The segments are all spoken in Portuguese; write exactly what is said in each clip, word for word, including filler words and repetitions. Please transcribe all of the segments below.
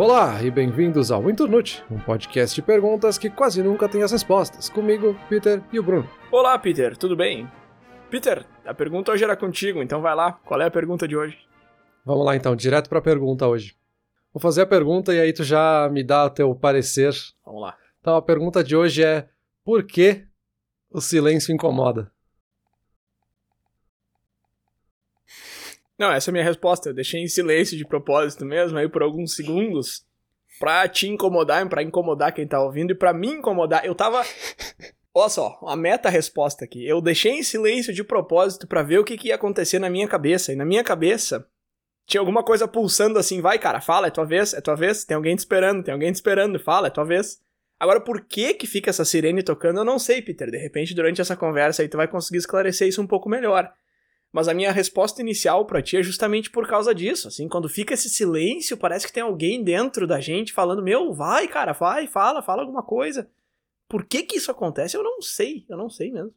Olá e bem-vindos ao Internute, um podcast de perguntas que quase nunca tem as respostas. Comigo, Peter e o Bruno. Olá, Peter, tudo bem? Peter, a pergunta hoje era contigo, então vai lá. Qual é a pergunta de hoje? Vamos lá então, direto para a pergunta hoje. Vou fazer a pergunta e aí tu já me dá o teu parecer. Vamos lá. Então a pergunta de hoje é: por que o silêncio incomoda? Não, essa é a minha resposta. Eu deixei em silêncio de propósito mesmo, aí por alguns segundos, pra te incomodar, pra incomodar quem tá ouvindo e pra me incomodar. Eu tava... Olha só, a meta-resposta aqui. Eu deixei em silêncio de propósito pra ver o que, que ia acontecer na minha cabeça. E na minha cabeça, tinha alguma coisa pulsando assim, vai cara, fala, é tua vez, é tua vez, tem alguém te esperando, tem alguém te esperando, fala, é tua vez. Agora, por que que fica essa sirene tocando, eu não sei, Peter. De repente, durante essa conversa aí, tu vai conseguir esclarecer isso um pouco melhor. Mas a minha resposta inicial pra ti é justamente por causa disso, assim, quando fica esse silêncio, parece que tem alguém dentro da gente falando, meu, vai, cara, vai, fala, fala alguma coisa. Por que que isso acontece? Eu não sei, eu não sei mesmo.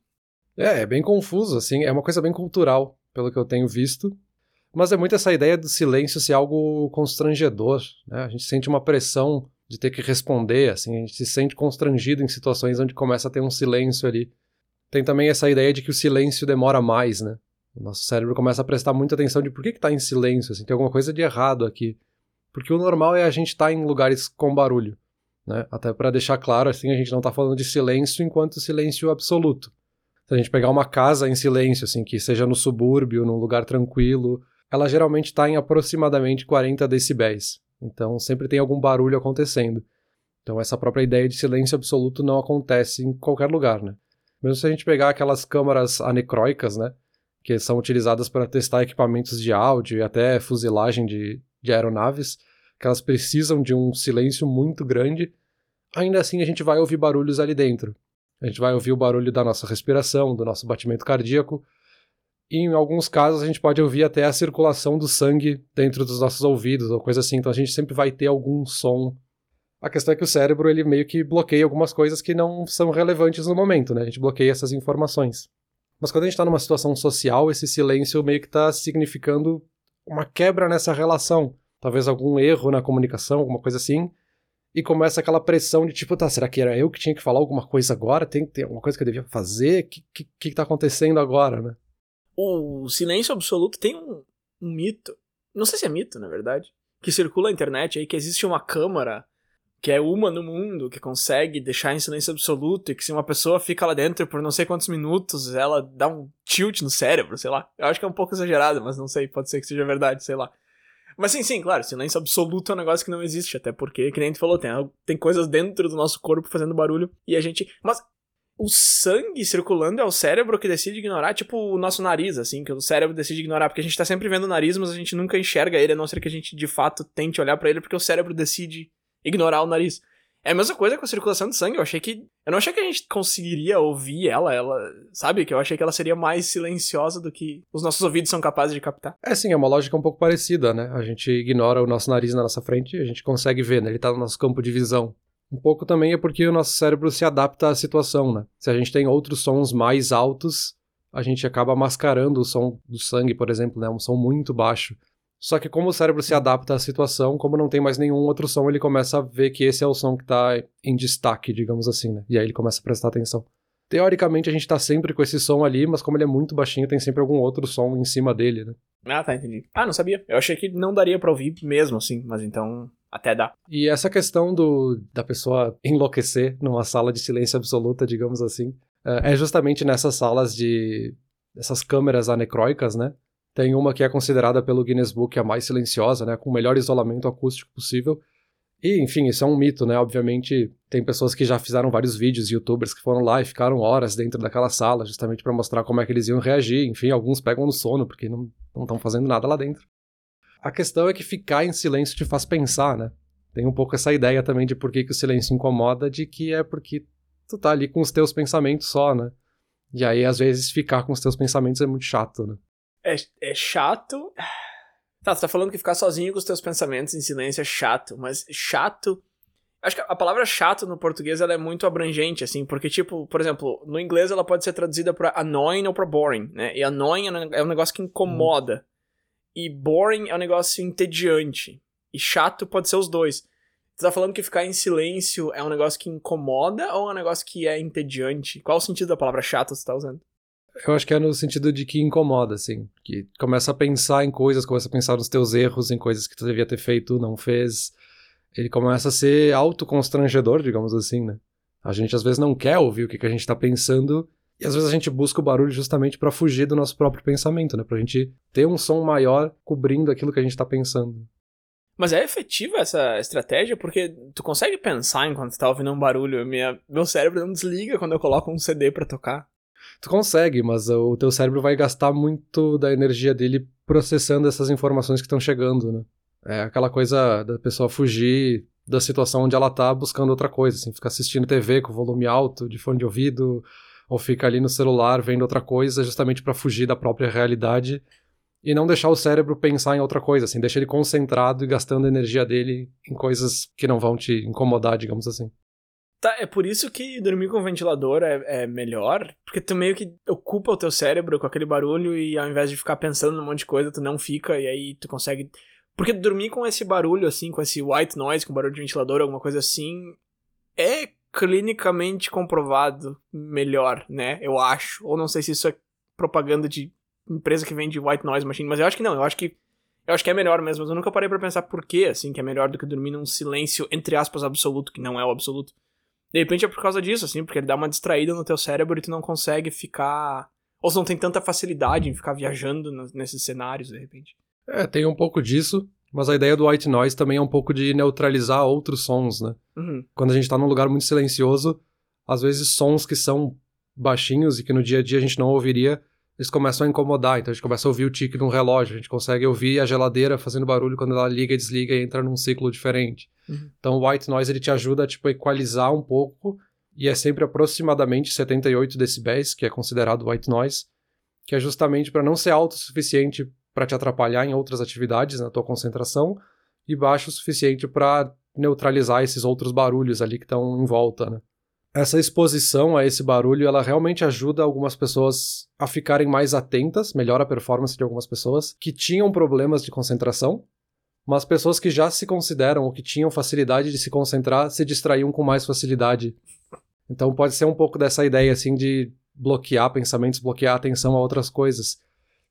É, é bem confuso, assim, é uma coisa bem cultural, pelo que eu tenho visto, mas é muito essa ideia do silêncio ser algo constrangedor, né? A gente sente uma pressão de ter que responder, assim, a gente se sente constrangido em situações onde começa a ter um silêncio ali. Tem também essa ideia de que o silêncio demora mais, né? O nosso cérebro começa a prestar muita atenção de por que que tá em silêncio, assim, tem alguma coisa de errado aqui. Porque o normal é a gente estar tá em lugares com barulho, né? Até para deixar claro, assim, a gente não tá falando de silêncio enquanto silêncio absoluto. Se a gente pegar uma casa em silêncio, assim, que seja no subúrbio, num lugar tranquilo, ela geralmente está em aproximadamente quarenta decibéis. Então sempre tem algum barulho acontecendo. Então essa própria ideia de silêncio absoluto não acontece em qualquer lugar, né? Mesmo se a gente pegar aquelas câmaras anecoicas, né? Que são utilizadas para testar equipamentos de áudio e até fuselagem de, de aeronaves, que elas precisam de um silêncio muito grande, ainda assim a gente vai ouvir barulhos ali dentro. A gente vai ouvir o barulho da nossa respiração, do nosso batimento cardíaco, e em alguns casos a gente pode ouvir até a circulação do sangue dentro dos nossos ouvidos, ou coisa assim, então a gente sempre vai ter algum som. A questão é que o cérebro ele meio que bloqueia algumas coisas que não são relevantes no momento, né? A gente bloqueia essas informações. Mas quando a gente está numa situação social, esse silêncio meio que está significando uma quebra nessa relação. Talvez algum erro na comunicação, alguma coisa assim. E começa aquela pressão de tipo, tá, será que era eu que tinha que falar alguma coisa agora? Tem que ter alguma coisa que eu devia fazer? O que, que, que tá acontecendo agora, né? O silêncio absoluto tem um, um mito. Não sei se é mito, na verdade. Que circula na internet aí, que existe uma câmara... que é uma no mundo, que consegue deixar em silêncio absoluto, e que se uma pessoa fica lá dentro por não sei quantos minutos, ela dá um tilt no cérebro, sei lá. Eu acho que é um pouco exagerado, mas não sei, pode ser que seja verdade, sei lá. Mas sim, sim, claro, silêncio absoluto é um negócio que não existe, até porque, que nem tu falou, tem, tem coisas dentro do nosso corpo fazendo barulho, e a gente... Mas o sangue circulando é o cérebro que decide ignorar, tipo o nosso nariz, assim, que o cérebro decide ignorar, porque a gente tá sempre vendo o nariz, mas a gente nunca enxerga ele, a não ser que a gente, de fato, tente olhar pra ele, porque o cérebro decide... ignorar o nariz. É a mesma coisa com a circulação de sangue, eu achei que... Eu não achei que a gente conseguiria ouvir ela, ela... Sabe? Que eu achei que ela seria mais silenciosa do que os nossos ouvidos são capazes de captar. É sim, é uma lógica um pouco parecida, né? A gente ignora o nosso nariz na nossa frente e a gente consegue ver, né? Ele tá no nosso campo de visão. Um pouco também é porque o nosso cérebro se adapta à situação, né? Se a gente tem outros sons mais altos, a gente acaba mascarando o som do sangue, por exemplo, né? Um som muito baixo. Só que como o cérebro se adapta à situação, como não tem mais nenhum outro som, ele começa a ver que esse é o som que tá em destaque, digamos assim, né? E aí ele começa a prestar atenção. Teoricamente, a gente tá sempre com esse som ali, mas como ele é muito baixinho, tem sempre algum outro som em cima dele, né? Ah, tá, entendi. Ah, não sabia. Eu achei que não daria pra ouvir mesmo, assim, mas então até dá. E essa questão do, da pessoa enlouquecer numa sala de silêncio absoluta, digamos assim, é justamente nessas salas de... essas câmeras anecoicas, né? Tem uma que é considerada pelo Guinness Book a mais silenciosa, né, com o melhor isolamento acústico possível. E, enfim, isso é um mito, né? Obviamente, tem pessoas que já fizeram vários vídeos, youtubers que foram lá e ficaram horas dentro daquela sala, justamente para mostrar como é que eles iam reagir. Enfim, alguns pegam no sono, porque não estão fazendo nada lá dentro. A questão é que ficar em silêncio te faz pensar, né? Tem um pouco essa ideia também de por que que o silêncio incomoda, de que é porque tu tá ali com os teus pensamentos só, né? E aí, às vezes, ficar com os teus pensamentos é muito chato, né? É, é chato. Tá, você tá falando que ficar sozinho com os teus pensamentos em silêncio é chato, mas chato... Acho que a palavra chato no português ela é muito abrangente, assim, porque tipo, por exemplo, no inglês ela pode ser traduzida pra annoying ou pra boring, né? E annoying é um negócio que incomoda. Hum. E boring é um negócio entediante. E chato pode ser os dois. Você tá falando que ficar em silêncio é um negócio que incomoda ou é um negócio que é entediante? Qual o sentido da palavra chato você tá usando? Eu acho que é no sentido de que incomoda, assim. Que começa a pensar em coisas, começa a pensar nos teus erros, em coisas que tu devia ter feito, não fez. Ele começa a ser autoconstrangedor, digamos assim, né? A gente às vezes não quer ouvir o que, que a gente tá pensando e às vezes a gente busca o barulho justamente pra fugir do nosso próprio pensamento, né? Pra gente ter um som maior cobrindo aquilo que a gente tá pensando. Mas é efetiva essa estratégia? Porque tu consegue pensar enquanto tu tá ouvindo um barulho. Minha, meu cérebro não desliga quando eu coloco um C D pra tocar. Tu consegue, mas o teu cérebro vai gastar muito da energia dele processando essas informações que estão chegando, né? É aquela coisa da pessoa fugir da situação onde ela tá buscando outra coisa, assim, ficar assistindo T V com volume alto, de fone de ouvido, ou ficar ali no celular vendo outra coisa justamente pra fugir da própria realidade e não deixar o cérebro pensar em outra coisa, assim, deixar ele concentrado e gastando a energia dele em coisas que não vão te incomodar, digamos assim. Tá, é por isso que dormir com ventilador é, é melhor, porque tu meio que ocupa o teu cérebro com aquele barulho e ao invés de ficar pensando num monte de coisa, tu não fica e aí tu consegue... Porque dormir com esse barulho, assim, com esse white noise, com barulho de ventilador, alguma coisa assim, é clinicamente comprovado melhor, né? Eu acho. Ou não sei se isso é propaganda de empresa que vende white noise machine, mas eu acho que não, eu acho que eu acho que é melhor mesmo, mas eu nunca parei pra pensar por quê, assim, que é melhor do que dormir num silêncio, entre aspas, absoluto, que não é o absoluto. De repente é por causa disso, assim, porque ele dá uma distraída no teu cérebro e tu não consegue ficar... Ou tu não tem tanta facilidade em ficar viajando no, nesses cenários, de repente. É, tem um pouco disso, mas a ideia do white noise também é um pouco de neutralizar outros sons, né? Uhum. Quando a gente tá num lugar muito silencioso, às vezes sons que são baixinhos e que no dia a dia a gente não ouviria, eles começam a incomodar, então a gente começa a ouvir o tique de um relógio, a gente consegue ouvir a geladeira fazendo barulho quando ela liga e desliga e entra num ciclo diferente. Uhum. Então o white noise ele te ajuda a tipo, equalizar um pouco e é sempre aproximadamente setenta e oito decibéis, que é considerado white noise, que é justamente para não ser alto o suficiente para te atrapalhar em outras atividades, na tua concentração, e baixo o suficiente para neutralizar esses outros barulhos ali que estão em volta, né? Essa exposição a esse barulho, ela realmente ajuda algumas pessoas a ficarem mais atentas, melhora a performance de algumas pessoas que tinham problemas de concentração, mas pessoas que já se consideram ou que tinham facilidade de se concentrar se distraíam com mais facilidade. Então pode ser um pouco dessa ideia assim de bloquear pensamentos, bloquear a atenção a outras coisas.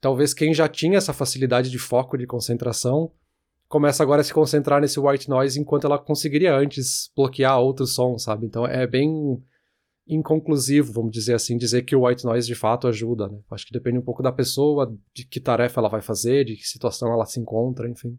Talvez quem já tinha essa facilidade de foco, de concentração, começa agora a se concentrar nesse white noise enquanto ela conseguiria antes bloquear outros sons, sabe? Então é bem inconclusivo, vamos dizer assim, dizer que o white noise de fato ajuda, né? Acho que depende um pouco da pessoa, de que tarefa ela vai fazer, de que situação ela se encontra, enfim.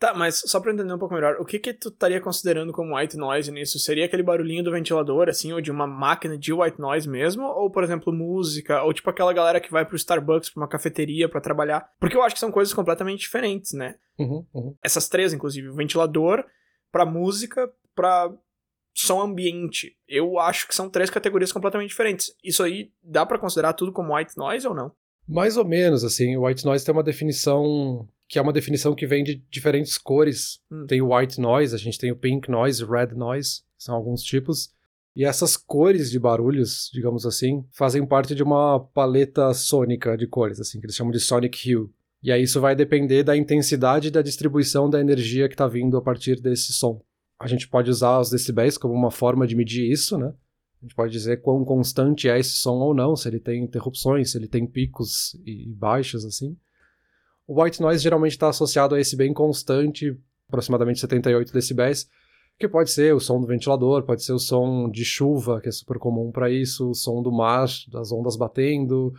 Tá, mas só pra entender um pouco melhor, o que que tu estaria considerando como white noise nisso? Seria aquele barulhinho do ventilador, assim, ou de uma máquina de white noise mesmo? Ou, por exemplo, música? Ou tipo aquela galera que vai pro Starbucks, pra uma cafeteria, pra trabalhar? Porque eu acho que são coisas completamente diferentes, né? Uhum, uhum. Essas três, inclusive. O ventilador, pra música, pra som ambiente. Eu acho que são três categorias completamente diferentes. Isso aí dá pra considerar tudo como white noise ou não? Mais ou menos, assim. O white noise tem uma definição... que é uma definição que vem de diferentes cores. Hum. Tem o white noise, a gente tem o pink noise, red noise, são alguns tipos. E essas cores de barulhos, digamos assim, fazem parte de uma paleta sônica de cores, assim, que eles chamam de sonic hue. E aí isso vai depender da intensidade e da distribuição da energia que está vindo a partir desse som. A gente pode usar os decibéis como uma forma de medir isso, né? A gente pode dizer quão constante é esse som ou não, se ele tem interrupções, se ele tem picos e baixas, assim. O white noise geralmente está associado a esse bem constante, aproximadamente setenta e oito decibéis, que pode ser o som do ventilador, pode ser o som de chuva, que é super comum para isso, o som do mar, das ondas batendo,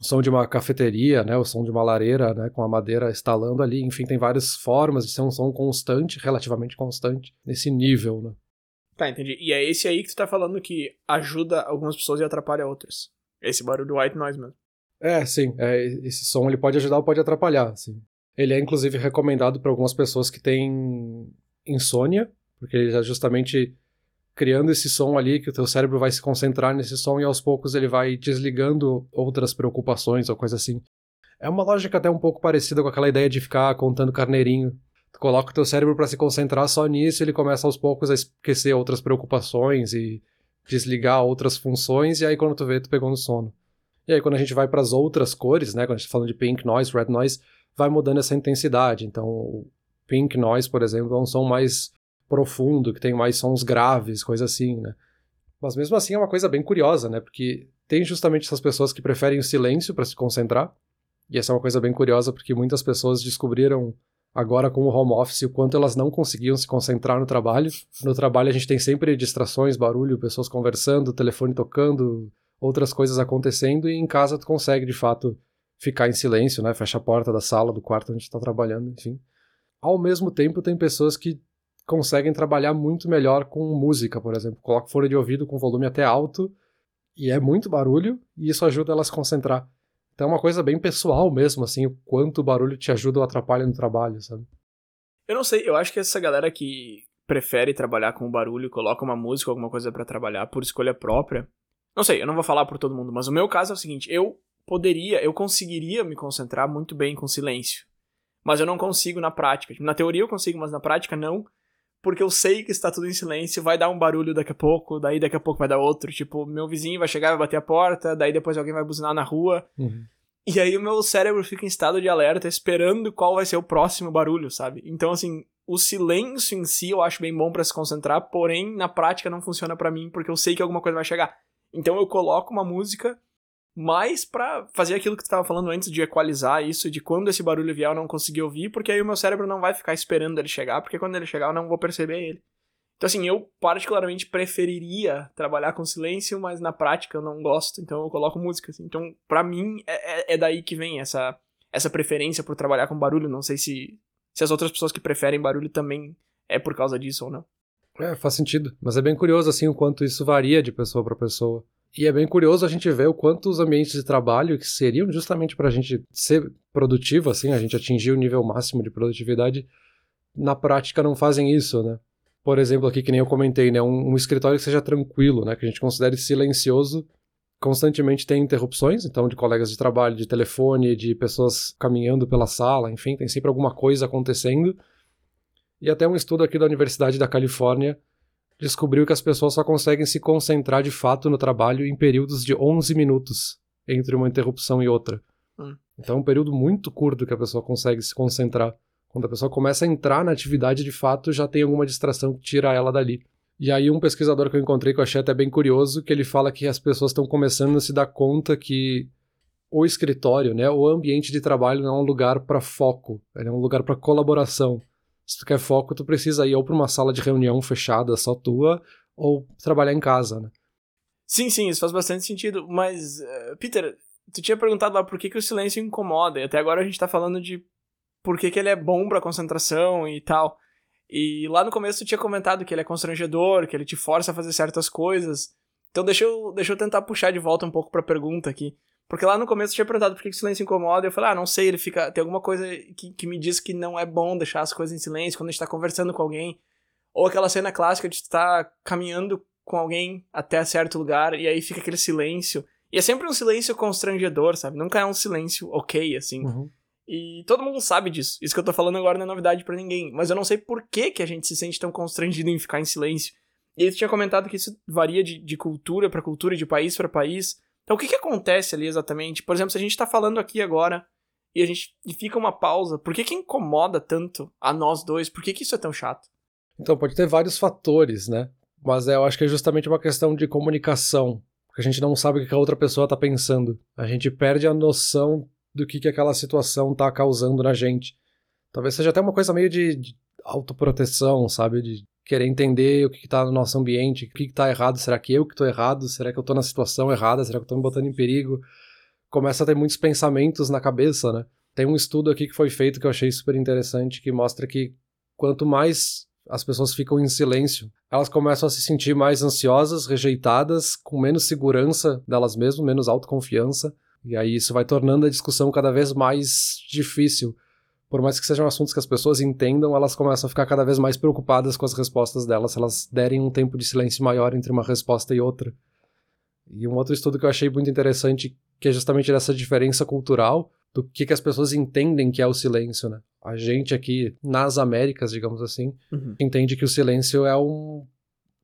o som de uma cafeteria, né, o som de uma lareira, né, com a madeira estalando ali, enfim, tem várias formas de ser um som constante, relativamente constante, nesse nível, né? Tá, entendi. E é esse aí que tu tá falando que ajuda algumas pessoas e atrapalha outras. Esse barulho do white noise mesmo. É, sim. É, esse som ele pode ajudar ou pode atrapalhar, sim. Ele é, inclusive, recomendado para algumas pessoas que têm insônia, porque ele é justamente criando esse som ali, que o teu cérebro vai se concentrar nesse som e, aos poucos, ele vai desligando outras preocupações ou coisa assim. É uma lógica até um pouco parecida com aquela ideia de ficar contando carneirinho. Tu coloca o teu cérebro para se concentrar só nisso e ele começa, aos poucos, a esquecer outras preocupações e desligar outras funções e aí, quando tu vê, tu pegou no sono. E aí, quando a gente vai para as outras cores, né, quando a gente tá falando de pink noise, red noise, vai mudando essa intensidade. Então, o pink noise, por exemplo, é um som mais profundo, que tem mais sons graves, coisa assim, né? Mas mesmo assim é uma coisa bem curiosa, né? Porque tem justamente essas pessoas que preferem o silêncio para se concentrar. E essa é uma coisa bem curiosa, porque muitas pessoas descobriram agora com o home office o quanto elas não conseguiam se concentrar no trabalho. No trabalho a gente tem sempre distrações, barulho, pessoas conversando, telefone tocando, outras coisas acontecendo. E em casa tu consegue, de fato, ficar em silêncio, né? Fecha a porta da sala, do quarto onde tu tá trabalhando, enfim. Ao mesmo tempo tem pessoas que conseguem trabalhar muito melhor com música, por exemplo. Coloca fone de ouvido com volume até alto e é muito barulho e isso ajuda elas a se concentrar. Então é uma coisa bem pessoal mesmo, assim, o quanto o barulho te ajuda ou atrapalha no trabalho, sabe? Eu não sei, eu acho que essa galera que prefere trabalhar com o barulho, coloca uma música ou alguma coisa pra trabalhar por escolha própria. Não sei, eu não vou falar por todo mundo, mas o meu caso é o seguinte, eu poderia, eu conseguiria me concentrar muito bem com silêncio, mas eu não consigo na prática. Na teoria eu consigo, mas na prática não, porque eu sei que está tudo em silêncio, vai dar um barulho daqui a pouco, daí daqui a pouco vai dar outro, tipo, meu vizinho vai chegar, vai bater a porta, daí depois alguém vai buzinar na rua, uhum. E aí o meu cérebro fica em estado de alerta, esperando qual vai ser o próximo barulho, sabe? Então, assim, o silêncio em si eu acho bem bom pra se concentrar, porém, na prática não funciona pra mim, porque eu sei que alguma coisa vai chegar. Então eu coloco uma música mais pra fazer aquilo que tu tava falando antes, de equalizar isso, de quando esse barulho vier eu não conseguir ouvir, porque aí o meu cérebro não vai ficar esperando ele chegar, porque quando ele chegar eu não vou perceber ele. Então assim, eu particularmente preferiria trabalhar com silêncio, mas na prática eu não gosto, então eu coloco música, assim. Então pra mim é, é daí que vem essa, essa preferência por trabalhar com barulho, não sei se, se as outras pessoas que preferem barulho também é por causa disso ou não. É, faz sentido, mas é bem curioso assim o quanto isso varia de pessoa pra pessoa. E é bem curioso a gente ver o quanto os ambientes de trabalho, que seriam justamente para a gente ser produtivo, assim, a gente atingir o nível máximo de produtividade, na prática não fazem isso, né? Por exemplo, aqui que nem eu comentei, né? Um, um escritório que seja tranquilo, né? Que a gente considere silencioso, constantemente tem interrupções, então de colegas de trabalho, de telefone, de pessoas caminhando pela sala, enfim, tem sempre alguma coisa acontecendo. E até um estudo aqui da Universidade da Califórnia descobriu que as pessoas só conseguem se concentrar de fato no trabalho em períodos de onze minutos entre uma interrupção e outra. Hum. Então é um período muito curto que a pessoa consegue se concentrar. Quando a pessoa começa a entrar na atividade de fato, já tem alguma distração que tira ela dali. E aí um pesquisador que eu encontrei, que eu achei até bem curioso, que ele fala que as pessoas estão começando a se dar conta que o escritório, né, o ambiente de trabalho não é um lugar para foco, ele é um lugar para colaboração. Se tu quer foco, tu precisa ir ou pra uma sala de reunião fechada, só tua, ou trabalhar em casa, né? Sim, sim, isso faz bastante sentido, mas, uh, Peter, tu tinha perguntado lá por que que o silêncio incomoda, e até agora a gente tá falando de por que que ele é bom pra concentração e tal, e lá no começo tu tinha comentado que ele é constrangedor, que ele te força a fazer certas coisas, então deixa eu, deixa eu tentar puxar de volta um pouco pra pergunta aqui. Porque lá no começo eu tinha perguntado por que o silêncio incomoda, e eu falei, ah, não sei, ele fica. Tem alguma coisa que, que me diz que não é bom deixar as coisas em silêncio quando a gente tá conversando com alguém. Ou aquela cena clássica de tu tá caminhando com alguém até certo lugar, e aí fica aquele silêncio. E é sempre um silêncio constrangedor, sabe? Nunca é um silêncio ok, assim. Uhum. E todo mundo sabe disso. Isso que eu tô falando agora não é novidade pra ninguém. Mas eu não sei por que que a gente se sente tão constrangido em ficar em silêncio. E aí tu tinha comentado que isso varia de, de cultura pra cultura, de país pra país. Então, o que que acontece ali exatamente? Por exemplo, se a gente tá falando aqui agora e a gente e fica uma pausa, por que que incomoda tanto a nós dois? Por que que isso é tão chato? Então, pode ter vários fatores, né? Mas é, eu acho que é justamente uma questão de comunicação, porque a gente não sabe o que a outra pessoa tá pensando. A gente perde a noção do que que aquela situação tá causando na gente. Talvez seja até uma coisa meio de, de autoproteção, sabe? De querer entender o que está no nosso ambiente, o que está errado, será que eu que estou errado, será que eu estou na situação errada, será que eu estou me botando em perigo, começa a ter muitos pensamentos na cabeça, né? Tem um estudo aqui que foi feito que eu achei super interessante, que mostra que quanto mais as pessoas ficam em silêncio, elas começam a se sentir mais ansiosas, rejeitadas, com menos segurança delas mesmas, menos autoconfiança, e aí isso vai tornando a discussão cada vez mais difícil. Por mais que sejam assuntos que as pessoas entendam, elas começam a ficar cada vez mais preocupadas com as respostas delas, se elas derem um tempo de silêncio maior entre uma resposta e outra. E um outro estudo que eu achei muito interessante, que é justamente dessa diferença cultural, do que que as pessoas entendem que é o silêncio, né? A gente aqui, nas Américas, digamos assim, uhum. entende que o silêncio é um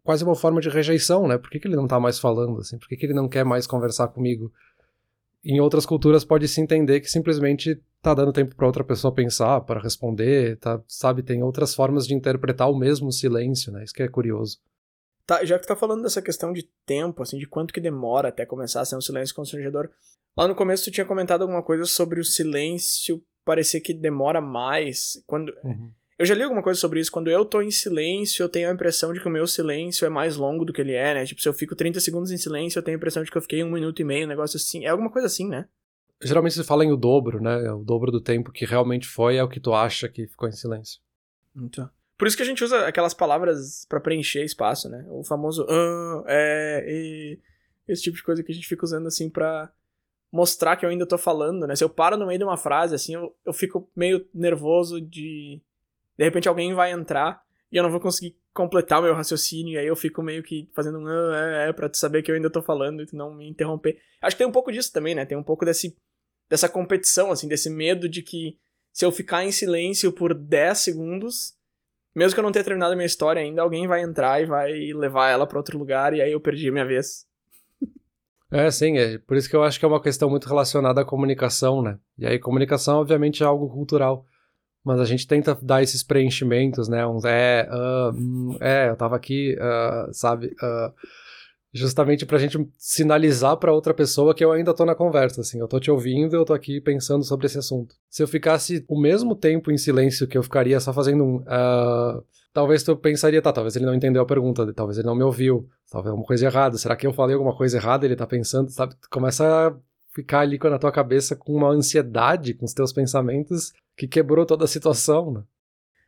quase uma forma de rejeição, né? Por que que ele não tá mais falando, assim? Por que que ele não quer mais conversar comigo? em outras culturas pode se entender que simplesmente tá dando tempo para outra pessoa pensar, para responder, tá, sabe? Tem outras formas de interpretar o mesmo silêncio, né? Isso que é curioso. Tá, já que tu tá falando dessa questão de tempo, assim, de quanto que demora até começar a ser um silêncio constrangedor, lá no começo tu tinha comentado alguma coisa sobre o silêncio parecer que demora mais. Quando... Uhum. Eu já li alguma coisa sobre isso. Quando eu tô em silêncio, eu tenho a impressão de que o meu silêncio é mais longo do que ele é, né? Tipo, se eu fico trinta segundos em silêncio, eu tenho a impressão de que eu fiquei um minuto e meio, um negócio assim. É alguma coisa assim, né? Geralmente se fala em o dobro, né? O dobro do tempo que realmente foi é o que tu acha que ficou em silêncio. Então. Por isso que a gente usa aquelas palavras pra preencher espaço, né? O famoso ah, é, e... Esse tipo de coisa que a gente fica usando, assim, pra... mostrar que eu ainda tô falando, né? Se eu paro no meio de uma frase, assim, eu, eu fico meio nervoso de... De repente alguém vai entrar e eu não vou conseguir completar o meu raciocínio, e aí eu fico meio que fazendo um ah, é, é, pra tu saber que eu ainda tô falando e tu não me interromper. Acho que tem um pouco disso também, né? Tem um pouco desse, dessa competição, assim, desse medo de que se eu ficar em silêncio por dez segundos, mesmo que eu não tenha terminado a minha história ainda, alguém vai entrar e vai levar ela pra outro lugar e aí eu perdi a minha vez. É, sim, é por isso que eu acho que é uma questão muito relacionada à comunicação, né? E aí comunicação, obviamente, é algo cultural. Mas a gente tenta dar esses preenchimentos, né? Uns é, uh, hum, é, eu tava aqui, uh, sabe? Uh, justamente pra gente sinalizar pra outra pessoa que eu ainda tô na conversa, assim. Eu tô te ouvindo, eu tô aqui pensando sobre esse assunto. Se eu ficasse o mesmo tempo em silêncio que eu ficaria só fazendo um... Uh, talvez tu pensaria, tá, talvez ele não entendeu a pergunta, talvez ele não me ouviu, talvez alguma coisa errada. Será que eu falei alguma coisa errada? Ele tá pensando, sabe? Tu começa a ficar ali na tua cabeça com uma ansiedade, com os teus pensamentos... que quebrou toda a situação, né?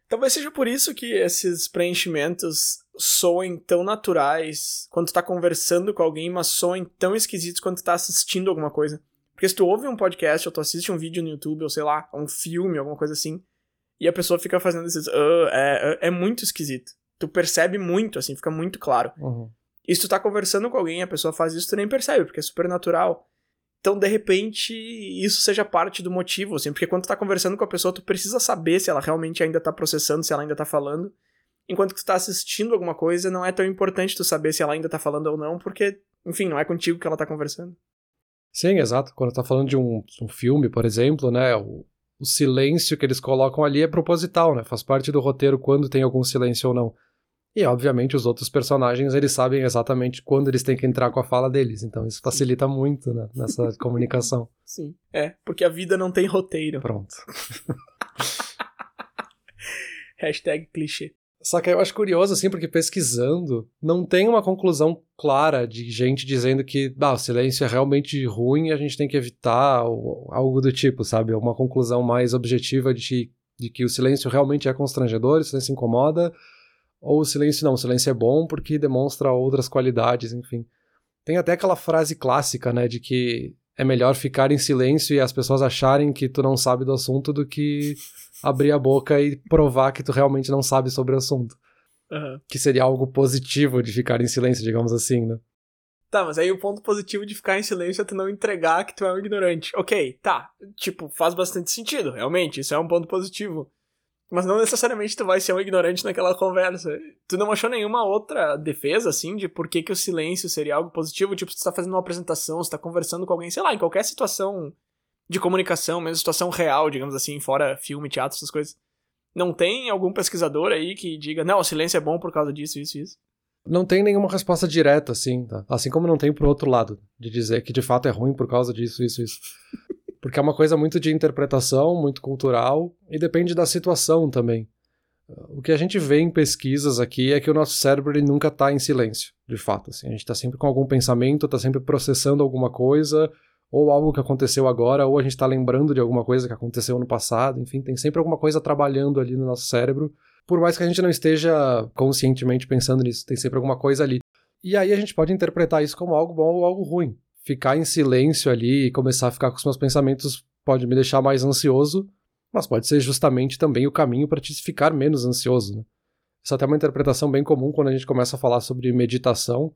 Talvez seja por isso que esses preenchimentos soem tão naturais quando tu tá conversando com alguém, mas soem tão esquisitos quando tu tá assistindo alguma coisa. Porque se tu ouve um podcast, ou tu assiste um vídeo no YouTube, ou sei lá, um filme, alguma coisa assim, e a pessoa fica fazendo esses... Uh, é, é muito esquisito. Tu percebe muito, assim, fica muito claro. Uhum. E se tu tá conversando com alguém, a pessoa faz isso, tu nem percebe, porque é super natural. Então, de repente, isso seja parte do motivo, assim, porque quando tu tá conversando com a pessoa, tu precisa saber se ela realmente ainda tá processando, se ela ainda tá falando. Enquanto que tu tá assistindo alguma coisa, não é tão importante tu saber se ela ainda tá falando ou não, porque, enfim, não é contigo que ela tá conversando. Sim, exato. Quando tá falando de um, um filme, por exemplo, né, o, o silêncio que eles colocam ali é proposital, né, faz parte do roteiro quando tem algum silêncio ou não. E, obviamente, os outros personagens, eles sabem exatamente quando eles têm que entrar com a fala deles. Então, isso facilita muito, né, nessa comunicação. Sim, é. Porque a vida não tem roteiro. Pronto. Hashtag clichê. Só que eu acho curioso, assim, porque pesquisando, não tem uma conclusão clara de gente dizendo que, ah, o silêncio é realmente ruim e a gente tem que evitar, ou algo do tipo, sabe? Uma conclusão mais objetiva de, de que o silêncio realmente é constrangedor, o silêncio incomoda... Ou o silêncio não, o silêncio é bom porque demonstra outras qualidades, enfim. Tem até aquela frase clássica, né, de que é melhor ficar em silêncio e as pessoas acharem que tu não sabe do assunto do que abrir a boca e provar que tu realmente não sabe sobre o assunto. Uhum. Que seria algo positivo de ficar em silêncio, digamos assim, né? Tá, mas aí o ponto positivo de ficar em silêncio é tu não entregar que tu é um ignorante. Ok, tá, tipo, faz bastante sentido, realmente, isso é um ponto positivo. Mas não necessariamente tu vai ser um ignorante naquela conversa. Tu não achou nenhuma outra defesa, assim, de por que que o silêncio seria algo positivo? Tipo, se tu tá fazendo uma apresentação, se tu tá conversando com alguém, sei lá, em qualquer situação de comunicação, mesmo situação real, digamos assim, fora filme, teatro, essas coisas. Não tem algum pesquisador aí que diga, não, o silêncio é bom por causa disso, isso, isso? Não tem nenhuma resposta direta, assim, tá? Assim como não tem pro outro lado, de dizer que de fato é ruim por causa disso, isso, isso. Porque é uma coisa muito de interpretação, muito cultural, e depende da situação também. O que a gente vê em pesquisas aqui é que o nosso cérebro ele nunca está em silêncio, de fato. Assim. A gente está sempre com algum pensamento, está sempre processando alguma coisa, ou algo que aconteceu agora, ou a gente está lembrando de alguma coisa que aconteceu no passado, enfim, tem sempre alguma coisa trabalhando ali no nosso cérebro, por mais que a gente não esteja conscientemente pensando nisso, tem sempre alguma coisa ali. E aí a gente pode interpretar isso como algo bom ou algo ruim. Ficar em silêncio ali e começar a ficar com os meus pensamentos pode me deixar mais ansioso, mas pode ser justamente também o caminho para te ficar menos ansioso, né? Isso é até uma interpretação bem comum quando a gente começa a falar sobre meditação,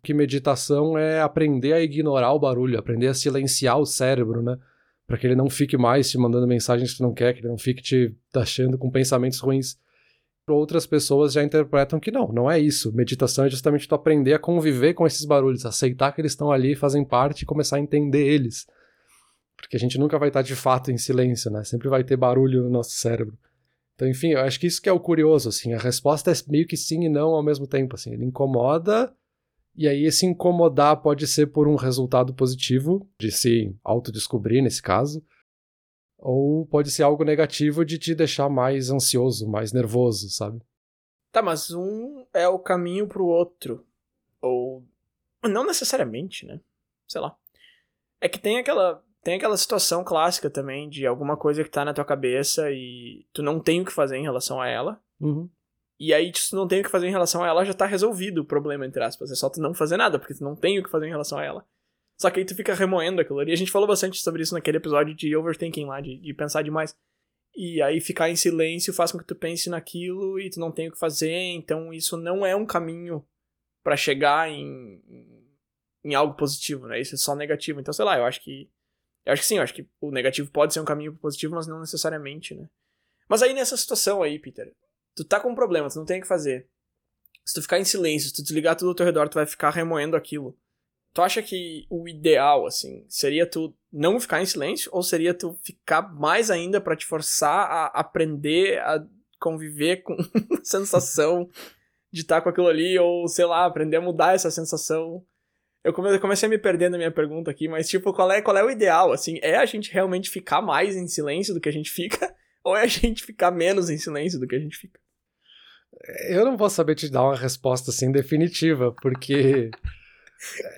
que meditação é aprender a ignorar o barulho, aprender a silenciar o cérebro, né? Para que ele não fique mais te mandando mensagens que tu não quer, que ele não fique te taxando com pensamentos ruins. Outras pessoas já interpretam que não, não é isso. Meditação é justamente tu aprender a conviver com esses barulhos, aceitar que eles estão ali, fazem parte e começar a entender eles. Porque a gente nunca vai estar de fato em silêncio, né? Sempre vai ter barulho no nosso cérebro. Então, enfim, eu acho que isso que é o curioso, assim. A resposta é meio que sim e não ao mesmo tempo, assim. Ele incomoda, e aí esse incomodar pode ser por um resultado positivo, de se autodescobrir, nesse caso, ou pode ser algo negativo de te deixar mais ansioso, mais nervoso, sabe? Tá, mas um é o caminho pro outro. Ou... não necessariamente, né? Sei lá. É que tem aquela... tem aquela situação clássica também de alguma coisa que tá na tua cabeça e tu não tem o que fazer em relação a ela. Uhum. E aí, se tu não tem o que fazer em relação a ela, já tá resolvido o problema, entre aspas. É só tu não fazer nada, porque tu não tem o que fazer em relação a ela. Só que aí tu fica remoendo aquilo. E a gente falou bastante sobre isso naquele episódio de overthinking lá, de, de pensar demais. E aí ficar em silêncio faz com que tu pense naquilo e tu não tem o que fazer. Então isso não é um caminho pra chegar em, em algo positivo, né? Isso é só negativo. Então, sei lá, eu acho que Eu acho que sim, eu acho que o negativo pode ser um caminho positivo, mas não necessariamente, né? Mas aí nessa situação aí, Peter, tu tá com um problema, tu não tem o que fazer. Se tu ficar em silêncio, se tu desligar tudo ao teu redor, tu vai ficar remoendo aquilo. Tu acha que o ideal, assim, seria tu não ficar em silêncio? Ou seria tu ficar mais ainda pra te forçar a aprender a conviver com a sensação de estar com aquilo ali? Ou, sei lá, aprender a mudar essa sensação... Eu comecei a me perder na minha pergunta aqui, mas tipo, qual é, qual é o ideal, assim? É a gente realmente ficar mais em silêncio do que a gente fica? Ou é a gente ficar menos em silêncio do que a gente fica? Eu não vou saber te dar uma resposta, assim, definitiva, porque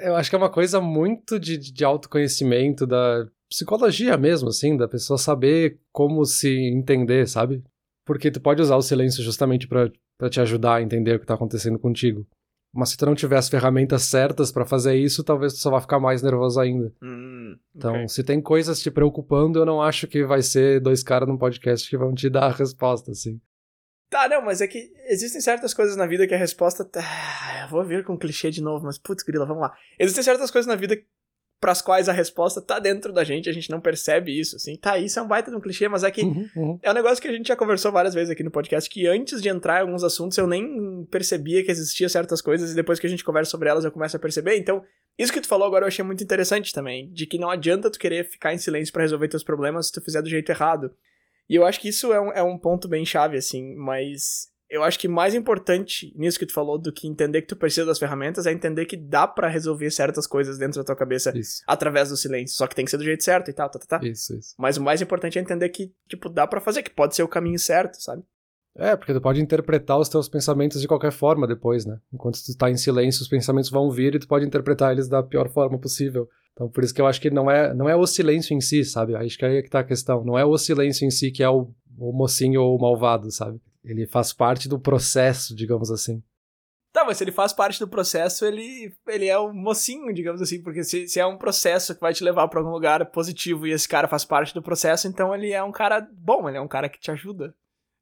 eu acho que é uma coisa muito de, de autoconhecimento, da psicologia mesmo, assim, da pessoa saber como se entender, sabe? Porque tu pode usar o silêncio justamente pra, pra te ajudar a entender o que tá acontecendo contigo. Mas se tu não tiver as ferramentas certas pra fazer isso, talvez tu só vá ficar mais nervoso ainda. Hum, então, okay. Se tem coisas te preocupando, eu não acho que vai ser dois caras num podcast que vão te dar a resposta, assim. Tá, não, mas é que existem certas coisas na vida que a resposta... Tá... Eu vou vir com um clichê de novo, mas putz, grila, vamos lá. Existem certas coisas na vida pras quais a resposta tá dentro da gente, a gente não percebe isso, assim. Tá, isso é um baita de um clichê, mas é que uhum, uhum. É um negócio que a gente já conversou várias vezes aqui no podcast, que antes de entrar em alguns assuntos eu nem percebia que existia certas coisas, e depois que a gente conversa sobre elas eu começo a perceber. Então, isso que tu falou agora eu achei muito interessante também, de que não adianta tu querer ficar em silêncio pra resolver teus problemas se tu fizer do jeito errado. E eu acho que isso é um, é um ponto bem chave, assim, mas... eu acho que mais importante nisso que tu falou do que entender que tu precisa das ferramentas é entender que dá pra resolver certas coisas dentro da tua cabeça isso. Através do silêncio. Só que tem que ser do jeito certo e tal, tá, tá, tá. Isso, isso. Mas o mais importante é entender que, tipo, dá pra fazer, que pode ser o caminho certo, sabe? É, porque tu pode interpretar os teus pensamentos de qualquer forma depois, né? Enquanto tu tá em silêncio, os pensamentos vão vir e tu pode interpretar eles da pior forma possível. Então, por isso que eu acho que não é, não é o silêncio em si, sabe? Acho que aí é que tá a questão. Não é o silêncio em si que é o, o mocinho ou o malvado, sabe? Ele faz parte do processo, digamos assim. Tá, mas se ele faz parte do processo, ele, ele é o mocinho, digamos assim, porque se, se é um processo que vai te levar pra algum lugar positivo e esse cara faz parte do processo, então ele é um cara bom, ele é um cara que te ajuda,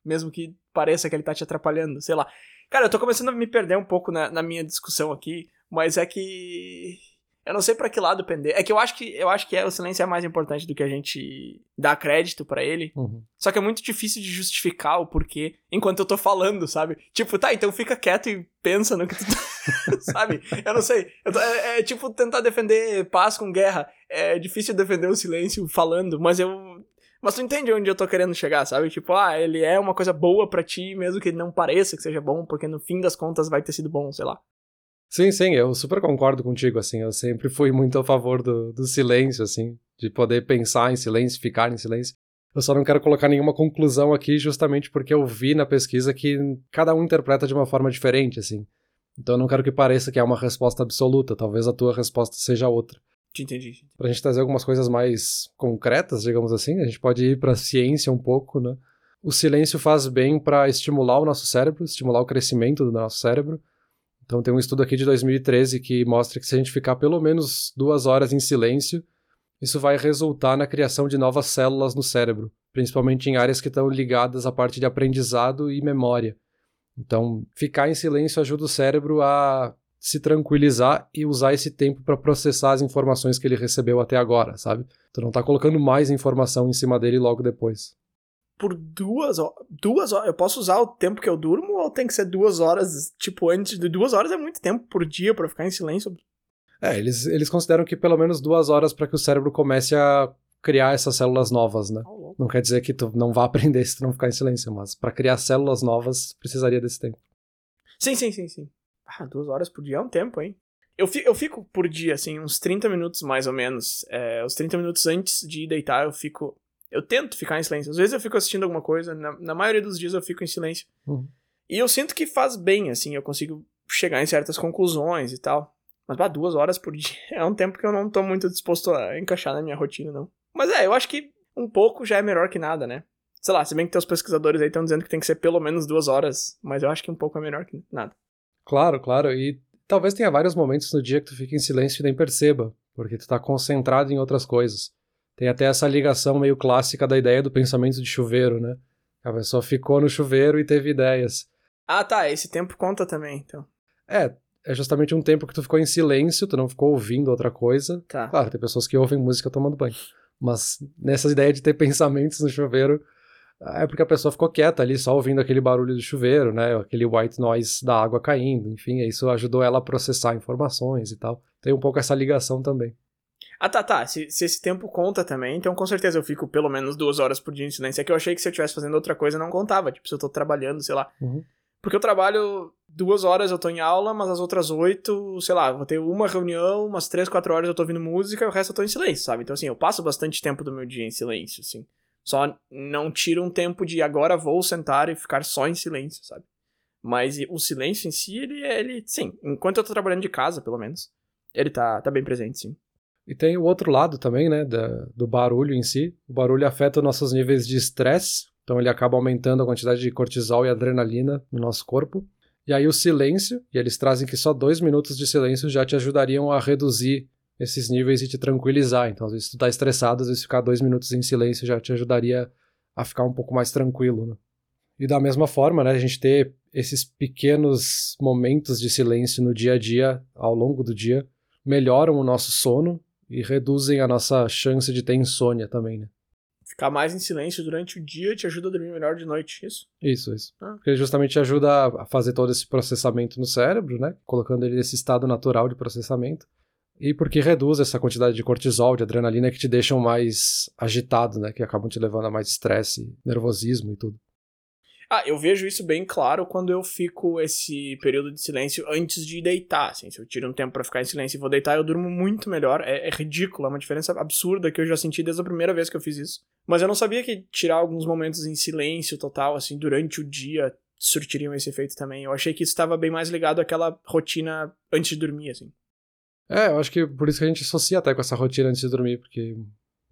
mesmo que pareça que ele tá te atrapalhando, sei lá. Cara, eu tô começando a me perder um pouco na, na minha discussão aqui, mas é que... eu não sei pra que lado pender. É que eu acho que, eu acho que é, o silêncio é mais importante do que a gente dá crédito pra ele. Uhum. Só que é muito difícil de justificar o porquê enquanto eu tô falando, sabe? Tipo, tá, então fica quieto e pensa no que tu tá... sabe? Eu não sei. Eu tô, é, é tipo tentar defender paz com guerra. É difícil defender o silêncio falando, mas eu... mas tu entende onde eu tô querendo chegar, sabe? Tipo, ah, ele é uma coisa boa pra ti, mesmo que ele não pareça que seja bom, porque no fim das contas vai ter sido bom, sei lá. Sim, sim, eu super concordo contigo, assim, eu sempre fui muito a favor do, do silêncio, assim, de poder pensar em silêncio, ficar em silêncio. Eu só não quero colocar nenhuma conclusão aqui, justamente porque eu vi na pesquisa que cada um interpreta de uma forma diferente, assim. Então eu não quero que pareça que é uma resposta absoluta, talvez a tua resposta seja outra. Te entendi. Pra gente trazer algumas coisas mais concretas, digamos assim, a gente pode ir pra ciência um pouco, né? O silêncio faz bem pra estimular o nosso cérebro, estimular o crescimento do nosso cérebro. Então tem um estudo aqui de dois mil e treze que mostra que se a gente ficar pelo menos duas horas em silêncio, isso vai resultar na criação de novas células no cérebro, principalmente em áreas que estão ligadas à parte de aprendizado e memória. Então ficar em silêncio ajuda o cérebro a se tranquilizar e usar esse tempo para processar as informações que ele recebeu até agora, sabe? Tu não tá colocando mais informação em cima dele logo depois. Por duas horas, duas horas, eu posso usar o tempo que eu durmo ou tem que ser duas horas, tipo, antes de duas horas é muito tempo por dia pra ficar em silêncio? É, eles, eles consideram que pelo menos duas horas pra que o cérebro comece a criar essas células novas, né? Não quer dizer que tu não vá aprender se tu não ficar em silêncio, mas para criar células novas, precisaria desse tempo. Sim, sim, sim, sim. Ah, duas horas por dia é um tempo, hein? Eu fico, eu fico por dia, assim, uns trinta minutos mais ou menos. É, os trinta minutos antes de deitar, eu fico... Eu tento ficar em silêncio. Às vezes eu fico assistindo alguma coisa, na, na maioria dos dias eu fico em silêncio. Uhum. E eu sinto que faz bem, assim, eu consigo chegar em certas conclusões e tal. Mas, bah, duas horas por dia é um tempo que eu não tô muito disposto a encaixar na minha rotina, não. Mas é, eu acho que um pouco já é melhor que nada, né? Sei lá, se bem que teus pesquisadores aí estão dizendo que tem que ser pelo menos duas horas, mas eu acho que um pouco é melhor que nada. Claro, claro, e talvez tenha vários momentos no dia que tu fica em silêncio e nem perceba, porque tu tá concentrado em outras coisas. Tem até essa ligação meio clássica da ideia do pensamento de chuveiro, né? A pessoa ficou no chuveiro e teve ideias. Ah, tá, esse tempo conta também, então. É, é justamente um tempo que tu ficou em silêncio, tu não ficou ouvindo outra coisa. Tá. Claro, tem pessoas que ouvem música tomando banho. Mas nessa ideia de ter pensamentos no chuveiro, é porque a pessoa ficou quieta ali, só ouvindo aquele barulho do chuveiro, né? Aquele white noise da água caindo, enfim, isso ajudou ela a processar informações e tal. Tem um pouco essa ligação também. Ah, tá, tá. Se, se esse tempo conta também, então com certeza eu fico pelo menos duas horas por dia em silêncio. É que eu achei que se eu estivesse fazendo outra coisa não contava, tipo, se eu tô trabalhando, sei lá. Uhum. Porque eu trabalho duas horas, eu tô em aula, mas as outras oito, sei lá, vou ter uma reunião, umas três, quatro horas eu tô ouvindo música e o resto eu tô em silêncio, sabe? Então, assim, eu passo bastante tempo do meu dia em silêncio, assim. Só não tiro um tempo de agora vou sentar e ficar só em silêncio, sabe? Mas o silêncio em si, ele, ele sim, enquanto eu tô trabalhando de casa, pelo menos, ele tá, tá bem presente, sim. E tem o outro lado também, né, da, do barulho em si. O barulho afeta nossos níveis de estresse, então ele acaba aumentando a quantidade de cortisol e adrenalina no nosso corpo. E aí o silêncio, e eles trazem que só dois minutos de silêncio já te ajudariam a reduzir esses níveis e te tranquilizar. Então, às vezes tu tá estressado, às vezes ficar dois minutos em silêncio já te ajudaria a ficar um pouco mais tranquilo, né? E da mesma forma, né, a gente ter esses pequenos momentos de silêncio no dia a dia, ao longo do dia, melhoram o nosso sono, e reduzem a nossa chance de ter insônia também, né? Ficar mais em silêncio durante o dia te ajuda a dormir melhor de noite, isso? Isso, isso. Ah. Porque justamente ajuda a fazer todo esse processamento no cérebro, né? Colocando ele nesse estado natural de processamento. E porque reduz essa quantidade de cortisol, de adrenalina, que te deixam mais agitado, né? Que acabam te levando a mais estresse, nervosismo e tudo. Ah, eu vejo isso bem claro quando eu fico esse período de silêncio antes de deitar, assim, se eu tiro um tempo pra ficar em silêncio e vou deitar, eu durmo muito melhor, é, é ridículo, é uma diferença absurda que eu já senti desde a primeira vez que eu fiz isso, mas eu não sabia que tirar alguns momentos em silêncio total, assim, durante o dia, surtiriam esse efeito também, eu achei que isso estava bem mais ligado àquela rotina antes de dormir, assim. É, eu acho que por isso que a gente associa até com essa rotina antes de dormir, porque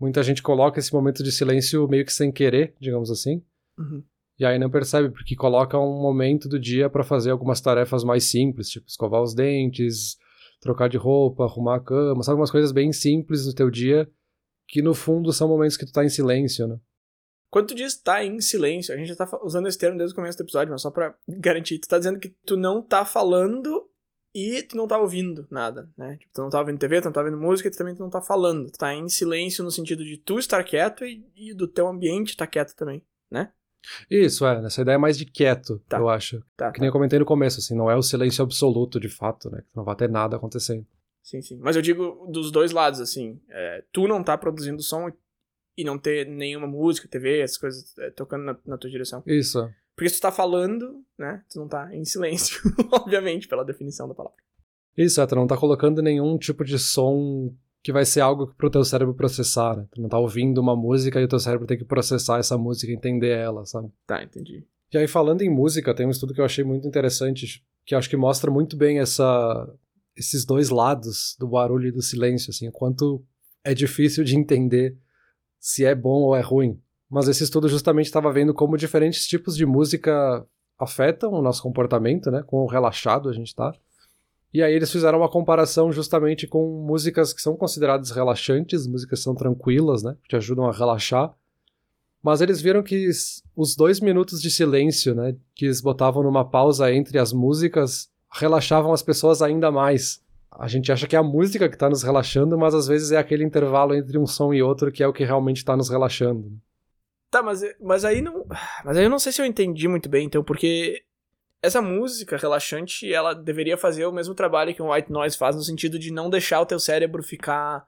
muita gente coloca esse momento de silêncio meio que sem querer, digamos assim. Uhum. E aí não percebe, porque coloca um momento do dia pra fazer algumas tarefas mais simples, tipo escovar os dentes, trocar de roupa, arrumar a cama, sabe? Umas coisas bem simples do teu dia, que no fundo são momentos que tu tá em silêncio, né? Quando tu diz tá em silêncio, a gente já tá usando esse termo desde o começo do episódio, mas só pra garantir, tu tá dizendo que tu não tá falando e tu não tá ouvindo nada, né? Tipo, tu não tá ouvindo T V, tu não tá ouvindo música e tu também tu não tá falando. Tu tá em silêncio no sentido de tu estar quieto e, e do teu ambiente estar quieto também, né? Isso, é, essa ideia é mais de quieto, tá, eu acho. Tá, que nem tá. Eu comentei no começo, assim, não é o silêncio absoluto, de fato, né? Não vai ter nada acontecendo. Sim, sim. Mas eu digo dos dois lados, assim, é, tu não tá produzindo som e não ter nenhuma música, T V, essas coisas é, tocando na, na tua direção. Isso. Porque se tu tá falando, né? Tu não tá em silêncio, obviamente, pela definição da palavra. Isso, é, tu não tá colocando nenhum tipo de som que vai ser algo pro teu cérebro processar, né? Tu não tá ouvindo uma música e o teu cérebro tem que processar essa música e entender ela, sabe? Tá, entendi. E aí, falando em música, tem um estudo que eu achei muito interessante, que acho que mostra muito bem essa, esses dois lados do barulho e do silêncio, assim, o quanto é difícil de entender se é bom ou é ruim. Mas esse estudo justamente estava vendo como diferentes tipos de música afetam o nosso comportamento, né? Quão relaxado a gente tá. E aí eles fizeram uma comparação justamente com músicas que são consideradas relaxantes, músicas que são tranquilas, né? Que te ajudam a relaxar. Mas eles viram que os dois minutos de silêncio, né? Que eles botavam numa pausa entre as músicas, relaxavam as pessoas ainda mais. A gente acha que é a música que está nos relaxando, mas às vezes é aquele intervalo entre um som e outro que é o que realmente está nos relaxando. Tá, mas, mas aí não... Mas aí eu não sei se eu entendi muito bem, então, porque... Essa música relaxante, ela deveria fazer o mesmo trabalho que um white noise faz, no sentido de não deixar o teu cérebro ficar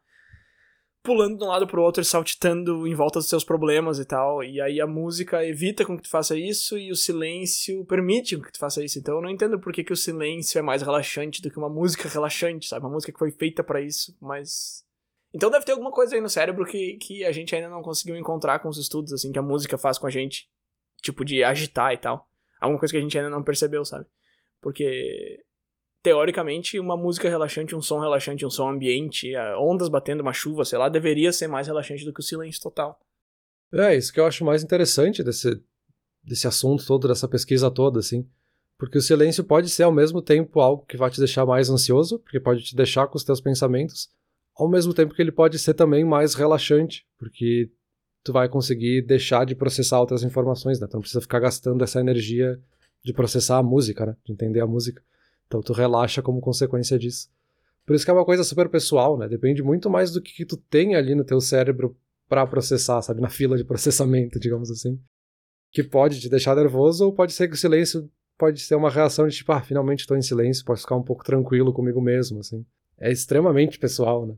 pulando de um lado pro outro, saltitando em volta dos seus problemas e tal, e aí a música evita com que tu faça isso e o silêncio permite com que tu faça isso, então eu não entendo por que que o silêncio é mais relaxante do que uma música relaxante, sabe, uma música que foi feita pra isso, mas... Então deve ter alguma coisa aí no cérebro que, que a gente ainda não conseguiu encontrar com os estudos, assim, que a música faz com a gente, tipo de agitar e tal, alguma coisa que a gente ainda não percebeu, sabe, porque... Teoricamente, uma música relaxante, um som relaxante, um som ambiente, ondas batendo, uma chuva, sei lá, deveria ser mais relaxante do que o silêncio total. É, isso que eu acho mais interessante desse, desse assunto todo, dessa pesquisa toda, assim. Porque o silêncio pode ser, ao mesmo tempo, algo que vai te deixar mais ansioso, porque pode te deixar com os teus pensamentos, ao mesmo tempo que ele pode ser também mais relaxante, porque tu vai conseguir deixar de processar outras informações, né? Tu não precisa ficar gastando essa energia de processar a música, né? De entender a música. Então tu relaxa como consequência disso. Por isso que é uma coisa super pessoal, né? Depende muito mais do que, que tu tem ali no teu cérebro pra processar, sabe? Na fila de processamento, digamos assim. Que pode te deixar nervoso ou pode ser que o silêncio pode ser uma reação de tipo, ah, finalmente tô em silêncio, posso ficar um pouco tranquilo comigo mesmo, assim. É extremamente pessoal, né?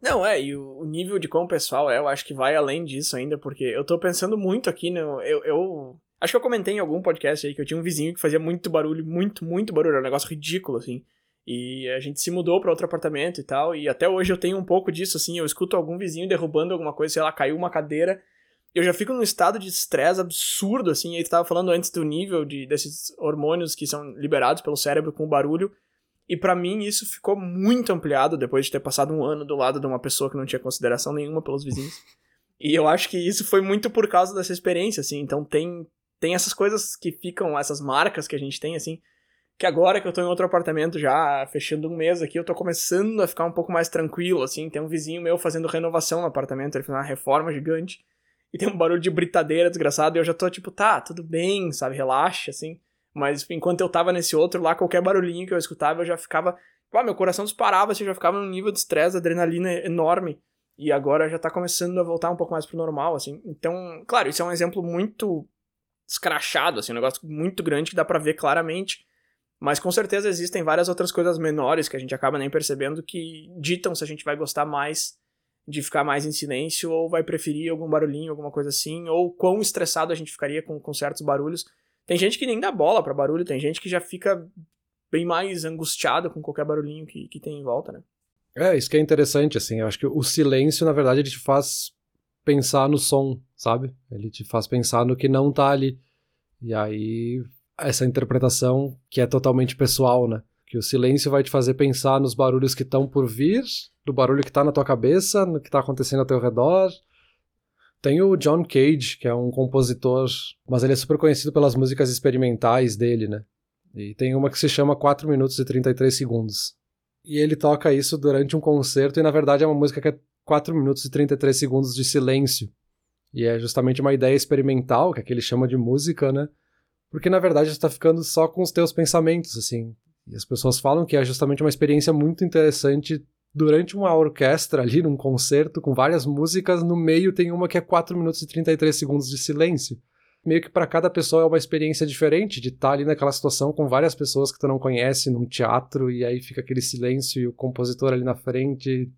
Não, é, e o nível de quão pessoal é, eu acho que vai além disso ainda, porque eu tô pensando muito aqui no... Eu... eu... Acho que eu comentei em algum podcast aí que eu tinha um vizinho que fazia muito barulho, muito, muito barulho, era um negócio ridículo, assim, e a gente se mudou pra outro apartamento e tal, e até hoje eu tenho um pouco disso, assim, eu escuto algum vizinho derrubando alguma coisa, sei lá, caiu uma cadeira, eu já fico num estado de estresse absurdo, assim, aí tu tava falando antes do nível de, desses hormônios que são liberados pelo cérebro com o barulho, e pra mim isso ficou muito ampliado depois de ter passado um ano do lado de uma pessoa que não tinha consideração nenhuma pelos vizinhos, e eu acho que isso foi muito por causa dessa experiência, assim, então tem... Tem essas coisas que ficam, essas marcas que a gente tem, assim, que agora que eu tô em outro apartamento já, fechando um mês aqui, eu tô começando a ficar um pouco mais tranquilo, assim, tem um vizinho meu fazendo renovação no apartamento, ele fez uma reforma gigante, e tem um barulho de britadeira desgraçado, e eu já tô tipo, tá, tudo bem, sabe, relaxa, assim, mas enquanto eu tava nesse outro lá, qualquer barulhinho que eu escutava, eu já ficava, pô, meu coração disparava, assim, eu já ficava num nível de estresse, adrenalina enorme, e agora já tá começando a voltar um pouco mais pro normal, assim, então, claro, isso é um exemplo muito... escrachado, assim, um negócio muito grande que dá pra ver claramente, mas com certeza existem várias outras coisas menores que a gente acaba nem percebendo que ditam se a gente vai gostar mais de ficar mais em silêncio ou vai preferir algum barulhinho, alguma coisa assim, ou quão estressado a gente ficaria com, com certos barulhos. Tem gente que nem dá bola pra barulho, tem gente que já fica bem mais angustiada com qualquer barulhinho que, que tem em volta, né? É, isso que é interessante, assim, eu acho que o silêncio, na verdade, ele te faz pensar no som, sabe? Ele te faz pensar no que não tá ali. E aí, essa interpretação que é totalmente pessoal, né? Que o silêncio vai te fazer pensar nos barulhos que estão por vir, do barulho que tá na tua cabeça, no que tá acontecendo ao teu redor. Tem o John Cage, que é um compositor, mas ele é super conhecido pelas músicas experimentais dele, né? E tem uma que se chama quatro minutos e trinta e três segundos. E ele toca isso durante um concerto, e na verdade é uma música que é quatro minutos e trinta e três segundos de silêncio. E é justamente uma ideia experimental, que é que ele chama de música, né? Porque, na verdade, você tá ficando só com os teus pensamentos, assim. E as pessoas falam que é justamente uma experiência muito interessante durante uma orquestra ali, num concerto, com várias músicas, no meio tem uma que é quatro minutos e trinta e três segundos de silêncio. Meio que para cada pessoa é uma experiência diferente de estar ali naquela situação com várias pessoas que tu não conhece, num teatro, e aí fica aquele silêncio e o compositor ali na frente...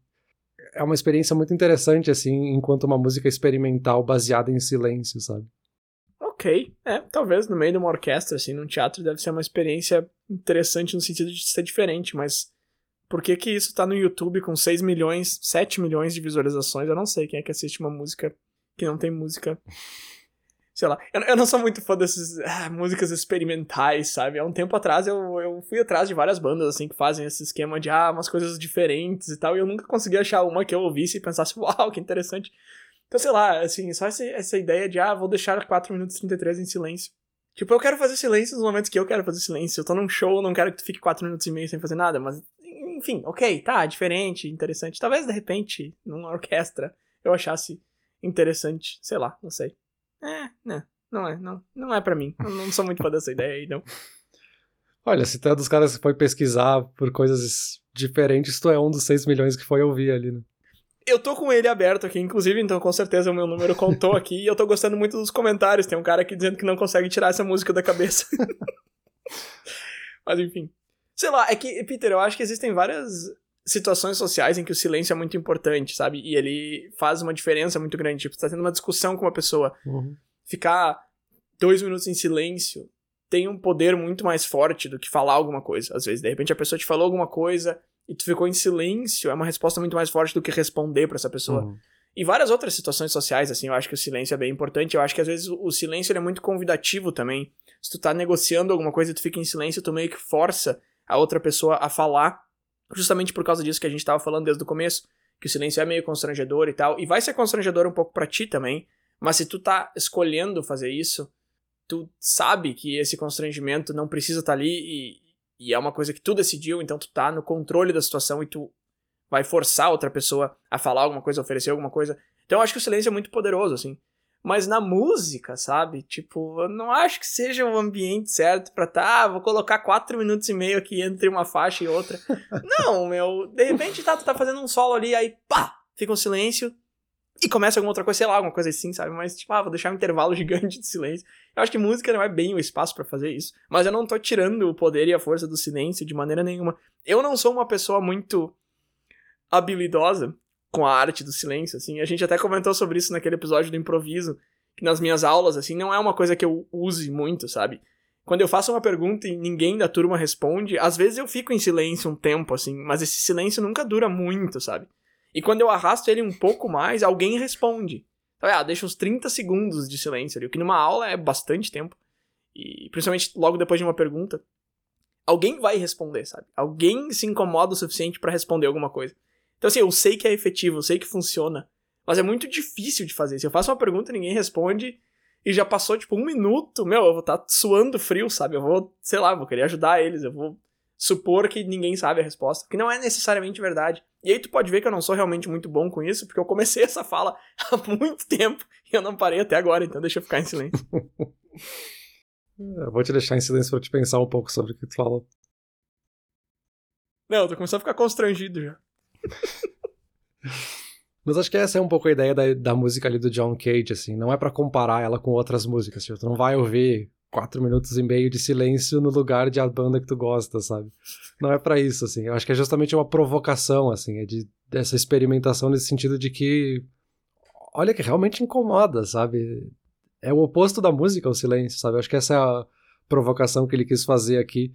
É uma experiência muito interessante, assim, enquanto uma música experimental baseada em silêncio, sabe? Ok. É, talvez no meio de uma orquestra, assim, num teatro, deve ser uma experiência interessante no sentido de ser diferente, mas por que que isso tá no YouTube com seis milhões, sete milhões de visualizações? Eu não sei quem é que assiste uma música que não tem música... Sei lá, eu, eu não sou muito fã dessas ah, músicas experimentais, sabe? Há um tempo atrás eu, eu fui atrás de várias bandas, assim, que fazem esse esquema de, ah, umas coisas diferentes e tal, e eu nunca consegui achar uma que eu ouvisse e pensasse, uau, que interessante. Então, sei lá, assim, só essa, essa ideia de, ah, vou deixar quatro minutos e trinta e três em silêncio. Tipo, eu quero fazer silêncio nos momentos que eu quero fazer silêncio. Eu tô num show, eu não quero que tu fique quatro minutos e meio sem fazer nada, mas, enfim, ok, tá, diferente, interessante. Talvez, de repente, numa orquestra, eu achasse interessante, sei lá, não sei. É, não, não é, não, não é pra mim. Eu não sou muito fã dessa ideia aí, não. Olha, se tu é dos caras que foi pesquisar por coisas diferentes, tu é um dos seis milhões que foi ouvir ali, né? Eu tô com ele aberto aqui, inclusive, então com certeza o meu número contou aqui e eu tô gostando muito dos comentários. Tem um cara aqui dizendo que não consegue tirar essa música da cabeça. Mas enfim. Sei lá, é que, Peter, eu acho que existem várias situações sociais em que o silêncio é muito importante, sabe? E ele faz uma diferença muito grande. Tipo, você tá tendo uma discussão com uma pessoa. Uhum. Ficar dois minutos em silêncio tem um poder muito mais forte do que falar alguma coisa. Às vezes, de repente, a pessoa te falou alguma coisa e tu ficou em silêncio. É uma resposta muito mais forte do que responder pra essa pessoa. Uhum. E várias outras situações sociais, assim, eu acho que o silêncio é bem importante. Eu acho que, às vezes, o silêncio ele é muito convidativo também. Se tu tá negociando alguma coisa e tu fica em silêncio, tu meio que força a outra pessoa a falar. Justamente por causa disso que a gente tava falando desde o começo, que o silêncio é meio constrangedor e tal, e vai ser constrangedor um pouco pra ti também, mas se tu tá escolhendo fazer isso, tu sabe que esse constrangimento não precisa estar tá ali, e, e é uma coisa que tu decidiu, então tu tá no controle da situação e tu vai forçar outra pessoa a falar alguma coisa, oferecer alguma coisa. Então eu acho que o silêncio é muito poderoso, assim. Mas na música, sabe? Tipo, eu não acho que seja o ambiente certo pra tá, ah, vou colocar quatro minutos e meio aqui entre uma faixa e outra. Não, meu, de repente tá, tu tá fazendo um solo ali, aí pá, fica um silêncio e começa alguma outra coisa, sei lá, alguma coisa assim, sabe? Mas tipo, ah, vou deixar um intervalo gigante de silêncio. Eu acho que música não é bem o espaço pra fazer isso, mas eu não tô tirando o poder e a força do silêncio de maneira nenhuma. Eu não sou uma pessoa muito habilidosa com a arte do silêncio, assim, a gente até comentou sobre isso naquele episódio do improviso, que nas minhas aulas, assim, não é uma coisa que eu use muito, sabe? Quando eu faço uma pergunta e ninguém da turma responde, às vezes eu fico em silêncio um tempo, assim, mas esse silêncio nunca dura muito, sabe? E quando eu arrasto ele um pouco mais, alguém responde. Então, ah, deixa uns trinta segundos de silêncio ali, o que numa aula é bastante tempo, e principalmente logo depois de uma pergunta, alguém vai responder, sabe? Alguém se incomoda o suficiente pra responder alguma coisa. Então, assim, eu sei que é efetivo, eu sei que funciona, mas é muito difícil de fazer. Se eu faço uma pergunta e ninguém responde, e já passou, tipo, um minuto, meu, eu vou estar tá suando frio, sabe? Eu vou, sei lá, vou querer ajudar eles, eu vou supor que ninguém sabe a resposta, que não é necessariamente verdade. E aí tu pode ver que eu não sou realmente muito bom com isso, porque eu comecei essa fala há muito tempo e eu não parei até agora, então deixa eu ficar em silêncio. Eu vou te deixar em silêncio pra te pensar um pouco sobre o que tu falou. Não, eu tô começando a ficar constrangido já. Mas acho que essa é um pouco a ideia da, da música ali do John Cage, assim, não é pra comparar ela com outras músicas, tipo, tu não vai ouvir quatro minutos e meio de silêncio no lugar de a banda que tu gosta, sabe? Não é pra isso, assim, eu acho que é justamente uma provocação, assim, é de, dessa experimentação nesse sentido de que olha que realmente incomoda, sabe? É o oposto da música, o silêncio, sabe? Eu acho que essa é a provocação que ele quis fazer aqui,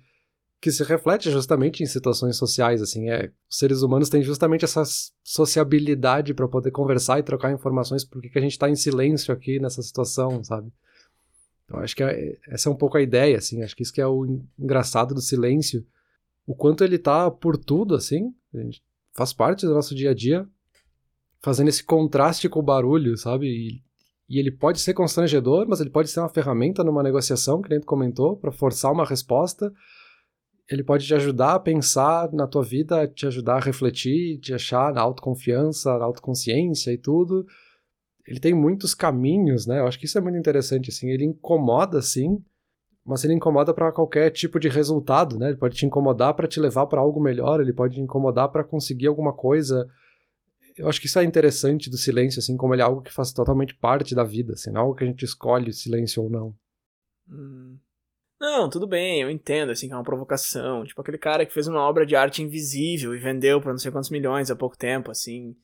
que se reflete justamente em situações sociais, assim, é, os seres humanos têm justamente essa sociabilidade para poder conversar e trocar informações, porque que a gente está em silêncio aqui nessa situação, sabe? Então, acho que é, essa é um pouco a ideia, assim, acho que isso que é o engraçado do silêncio, o quanto ele tá por tudo, assim, a gente faz parte do nosso dia a dia, fazendo esse contraste com o barulho, sabe? E, e ele pode ser constrangedor, mas ele pode ser uma ferramenta numa negociação, que nem tu comentou, para forçar uma resposta. Ele pode te ajudar a pensar na tua vida, te ajudar a refletir, te achar na autoconfiança, na autoconsciência e tudo. Ele tem muitos caminhos, né? Eu acho que isso é muito interessante, assim. Ele incomoda, sim, mas ele incomoda para qualquer tipo de resultado, né? Ele pode te incomodar para te levar para algo melhor, ele pode te incomodar para conseguir alguma coisa. Eu acho que isso é interessante do silêncio, assim, como ele é algo que faz totalmente parte da vida, assim, não é algo que a gente escolhe, silêncio ou não. Hum... Não, tudo bem, eu entendo, assim, que é uma provocação. Tipo, aquele cara que fez uma obra de arte invisível e vendeu pra não sei quantos milhões há pouco tempo, assim.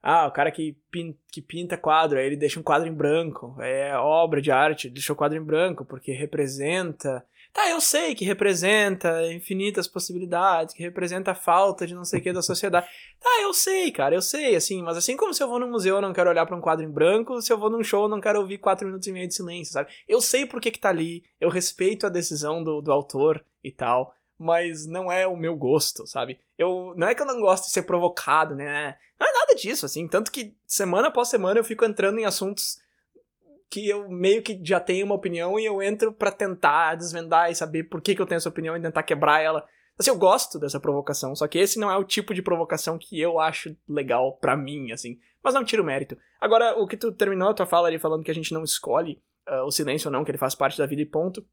Ah, o cara que pinta, que pinta quadro, aí ele deixa um quadro em branco. É obra de arte, deixou o quadro em branco porque representa... Tá, eu sei que representa infinitas possibilidades, que representa a falta de não sei o que da sociedade. Tá, eu sei, cara, eu sei, assim, mas assim como se eu vou num museu eu não quero olhar pra um quadro em branco, se eu vou num show eu não quero ouvir quatro minutos e meio de silêncio, sabe? Eu sei por que que tá ali, eu respeito a decisão do, do autor e tal, mas não é o meu gosto, sabe? Eu, não é que eu não gosto de ser provocado, né? Não é nada disso, assim, tanto que semana após semana eu fico entrando em assuntos... que eu meio que já tenho uma opinião e eu entro pra tentar desvendar e saber por que que eu tenho essa opinião e tentar quebrar ela. Assim, eu gosto dessa provocação, só que esse não é o tipo de provocação que eu acho legal pra mim, assim. Mas não tiro o mérito. Agora, o que tu terminou a tua fala ali falando que a gente não escolhe uh, o silêncio ou não, que ele faz parte da vida e ponto.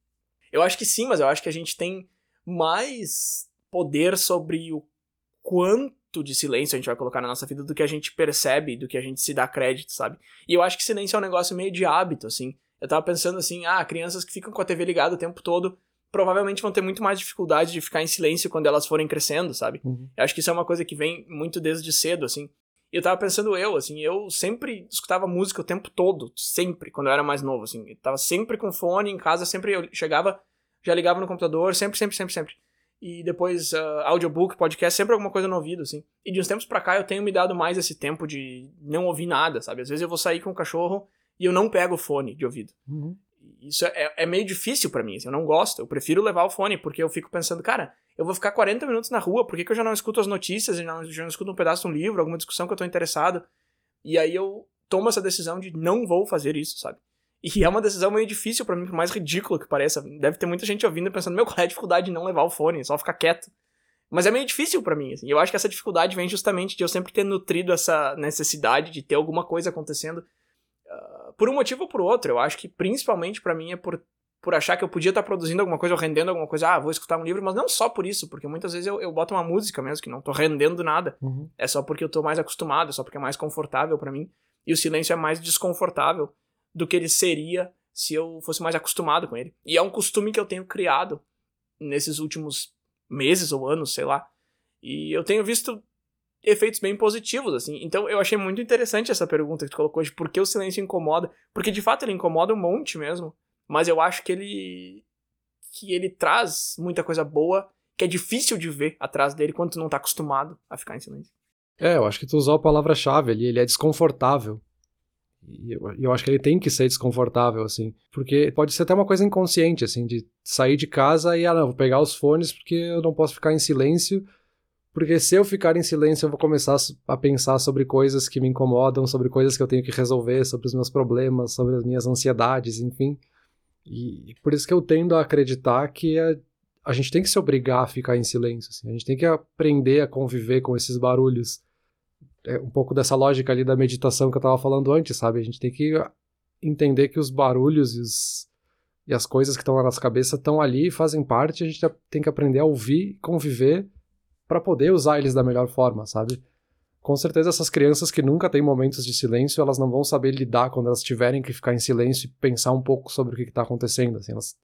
Eu acho que sim, mas eu acho que a gente tem mais poder sobre o quanto de silêncio a gente vai colocar na nossa vida do que a gente percebe, do que a gente se dá crédito, sabe? E eu acho que silêncio é um negócio meio de hábito, assim. Eu tava pensando assim, ah, crianças que ficam com a T V ligada o tempo todo, provavelmente vão ter muito mais dificuldade de ficar em silêncio quando elas forem crescendo, sabe? Uhum. Eu acho que isso é uma coisa que vem muito desde cedo, assim. E eu tava pensando eu, assim, eu sempre escutava música o tempo todo, sempre, quando eu era mais novo, assim. Eu tava sempre com fone em casa, sempre eu chegava, já ligava no computador, sempre, sempre, sempre, sempre. E depois, uh, audiobook, podcast, sempre alguma coisa no ouvido, assim. E de uns tempos pra cá eu tenho me dado mais esse tempo de não ouvir nada, sabe? Às vezes eu vou sair com o cachorro e eu não pego o fone de ouvido. Uhum. Isso é, é meio difícil pra mim, assim, eu não gosto, eu prefiro levar o fone, porque eu fico pensando, cara, eu vou ficar quarenta minutos na rua, por que, que eu já não escuto as notícias, eu já, não, eu já não escuto um pedaço de um livro, alguma discussão que eu tô interessado, e aí eu tomo essa decisão de não vou fazer isso, sabe? E é uma decisão meio difícil pra mim, por mais ridículo que pareça, deve ter muita gente ouvindo e pensando, meu, qual é a dificuldade de não levar o fone, só ficar quieto? Mas é meio difícil pra mim, assim, eu acho que essa dificuldade vem justamente de eu sempre ter nutrido essa necessidade de ter alguma coisa acontecendo, Uh, por um motivo ou por outro, eu acho que principalmente pra mim é por, por achar que eu podia estar tá produzindo alguma coisa ou rendendo alguma coisa, ah, vou escutar um livro, mas não só por isso, porque muitas vezes eu, eu boto uma música mesmo, que não tô rendendo nada, uhum. É só porque eu tô mais acostumado, é só porque é mais confortável pra mim, e o silêncio é mais desconfortável do que ele seria se eu fosse mais acostumado com ele. E é um costume que eu tenho criado nesses últimos meses ou anos, sei lá, e eu tenho visto efeitos bem positivos, assim. Então eu achei muito interessante essa pergunta que tu colocou de por que o silêncio incomoda, porque de fato ele incomoda um monte mesmo, mas eu acho que ele que ele traz muita coisa boa que é difícil de ver atrás dele quando tu não tá acostumado a ficar em silêncio. É, eu acho que tu usou a palavra-chave ali, ele é desconfortável. E eu, eu acho que ele tem que ser desconfortável, assim, porque pode ser até uma coisa inconsciente, assim, de sair de casa e, ah, não, vou pegar os fones porque eu não posso ficar em silêncio. Porque se eu ficar em silêncio, eu vou começar a pensar sobre coisas que me incomodam, sobre coisas que eu tenho que resolver, sobre os meus problemas, sobre as minhas ansiedades, enfim. E por isso que eu tendo a acreditar que a, a gente tem que se obrigar a ficar em silêncio, assim. A gente tem que aprender a conviver com esses barulhos. É um pouco dessa lógica ali da meditação que eu estava falando antes, sabe? A gente tem que entender que os barulhos e, os, e as coisas que estão na nossa cabeça estão ali e fazem parte. A gente tem que aprender a ouvir e conviver para poder usar eles da melhor forma, sabe? Com certeza essas crianças que nunca têm momentos de silêncio, elas não vão saber lidar quando elas tiverem que ficar em silêncio e pensar um pouco sobre o que está acontecendo, assim, elas